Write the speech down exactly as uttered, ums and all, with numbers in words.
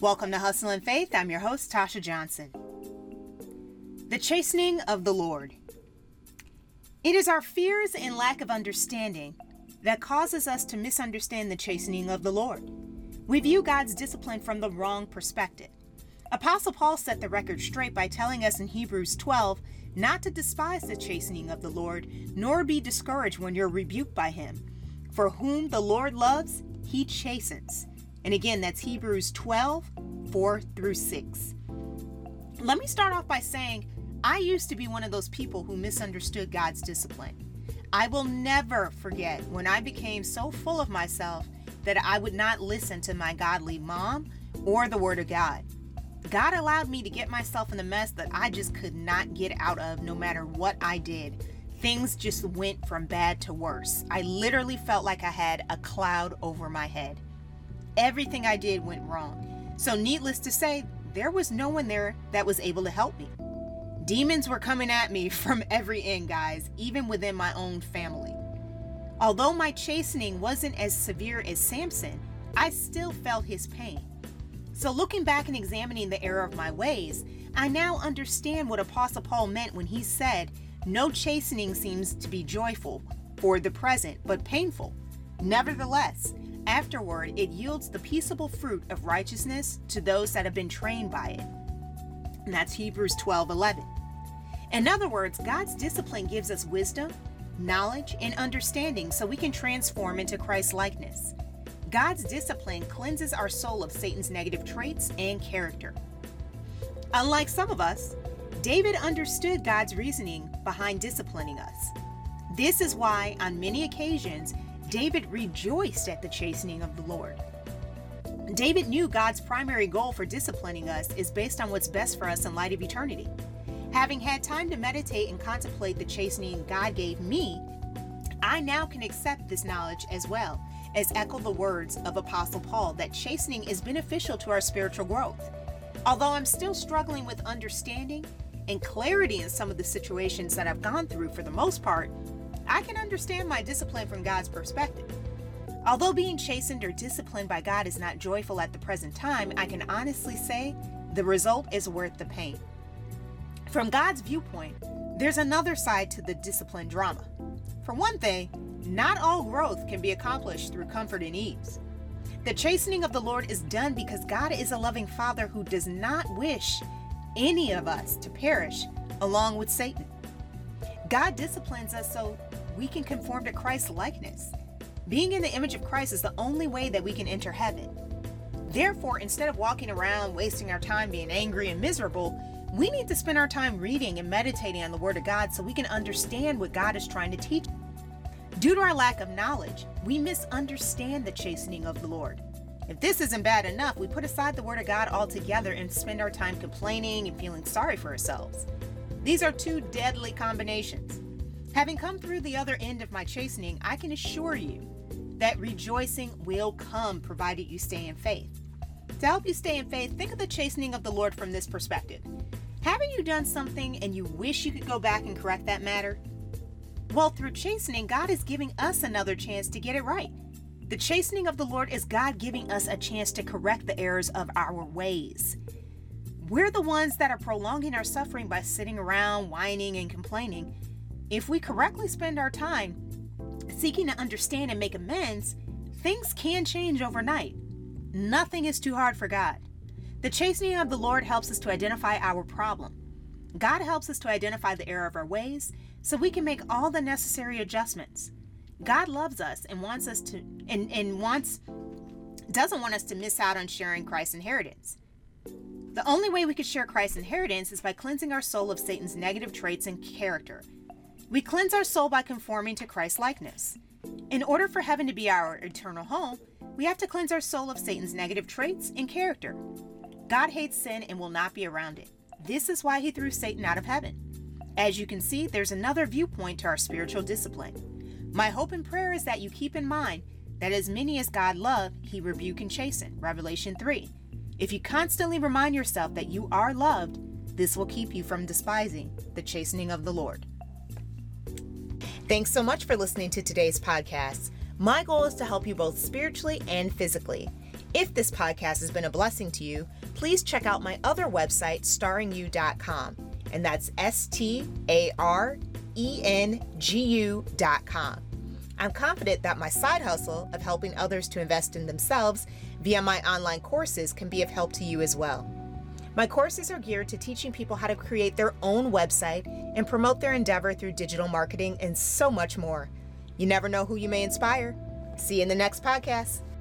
Welcome to Hustle and Faith. I'm your host, Tasha Johnson. The chastening of the Lord. It is our fears and lack of understanding that causes us to misunderstand the chastening of the Lord. We view God's discipline from the wrong perspective. Apostle Paul set the record straight by telling us in Hebrews twelve not to despise the chastening of the Lord, nor be discouraged when you're rebuked by him. For whom the Lord loves, he chastens. And again, that's Hebrews twelve, four through six. Let me start off by saying, I used to be one of those people who misunderstood God's discipline. I will never forget when I became so full of myself that I would not listen to my godly mom or the Word of God. God allowed me to get myself in a mess that I just could not get out of no matter what I did. Things just went from bad to worse. I literally felt like I had a cloud over my head. Everything I did went wrong. So needless to say, there was no one there that was able to help me. Demons were coming at me from every end, guys, even within my own family. Although my chastening wasn't as severe as Samson, I still felt his pain. So looking back and examining the error of my ways, I now understand what Apostle Paul meant when he said, "No chastening seems to be joyful for the present, but painful. Nevertheless, afterward it yields the peaceable fruit of righteousness to those that have been trained by it." And that's Hebrews twelve eleven. In other words, God's discipline gives us wisdom, knowledge, and understanding so we can transform into Christ-likeness. God's discipline cleanses our soul of Satan's negative traits and character. Unlike some of us, David understood God's reasoning behind disciplining us. This is why, on many occasions, David rejoiced at the chastening of the Lord. David knew God's primary goal for disciplining us is based on what's best for us in light of eternity. Having had time to meditate and contemplate the chastening God gave me, I now can accept this knowledge as well as echo the words of Apostle Paul that chastening is beneficial to our spiritual growth. Although I'm still struggling with understanding and clarity in some of the situations that I've gone through for the most part, I can understand my discipline from God's perspective. Although being chastened or disciplined by God is not joyful at the present time, I can honestly say the result is worth the pain. From God's viewpoint, there's another side to the discipline drama. For one thing, not all growth can be accomplished through comfort and ease. The chastening of the Lord is done because God is a loving Father who does not wish any of us to perish along with Satan. God disciplines us so we can conform to Christ's likeness. Being in the image of Christ is the only way that we can enter heaven. Therefore, instead of walking around wasting our time being angry and miserable, we need to spend our time reading and meditating on the Word of God so we can understand what God is trying to teach us. Due to our lack of knowledge, we misunderstand the chastening of the Lord. If this isn't bad enough, we put aside the Word of God altogether and spend our time complaining and feeling sorry for ourselves. These are two deadly combinations. Having come through the other end of my chastening, I can assure you that rejoicing will come provided you stay in faith. To help you stay in faith, think of the chastening of the Lord from this perspective. Haven't you done something and you wish you could go back and correct that matter? Well, through chastening, God is giving us another chance to get it right. The chastening of the Lord is God giving us a chance to correct the errors of our ways. We're the ones that are prolonging our suffering by sitting around, whining, and complaining. If we correctly spend our time seeking to understand and make amends, things can change overnight. Nothing is too hard for God. The chastening of the Lord helps us to identify our problem. God helps us to identify the error of our ways so we can make all the necessary adjustments. God loves us and wants us to and, and wants doesn't want us to miss out on sharing Christ's inheritance. The only way we can share Christ's inheritance is by cleansing our soul of Satan's negative traits and character. We cleanse our soul by conforming to Christ's likeness. In order for heaven to be our eternal home, we have to cleanse our soul of Satan's negative traits and character. God hates sin and will not be around it. This is why he threw Satan out of heaven. As you can see, there's another viewpoint to our spiritual discipline. My hope and prayer is that you keep in mind that as many as God loves, he rebuke and chasten, Revelation three. If you constantly remind yourself that you are loved, this will keep you from despising the chastening of the Lord. Thanks so much for listening to today's podcast. My goal is to help you both spiritually and physically. If this podcast has been a blessing to you, please check out my other website, starring you dot com. And that's S T A R E N G U dot com. I'm confident that my side hustle of helping others to invest in themselves via my online courses can be of help to you as well. My courses are geared to teaching people how to create their own website and promote their endeavor through digital marketing and so much more. You never know who you may inspire. See you in the next podcast.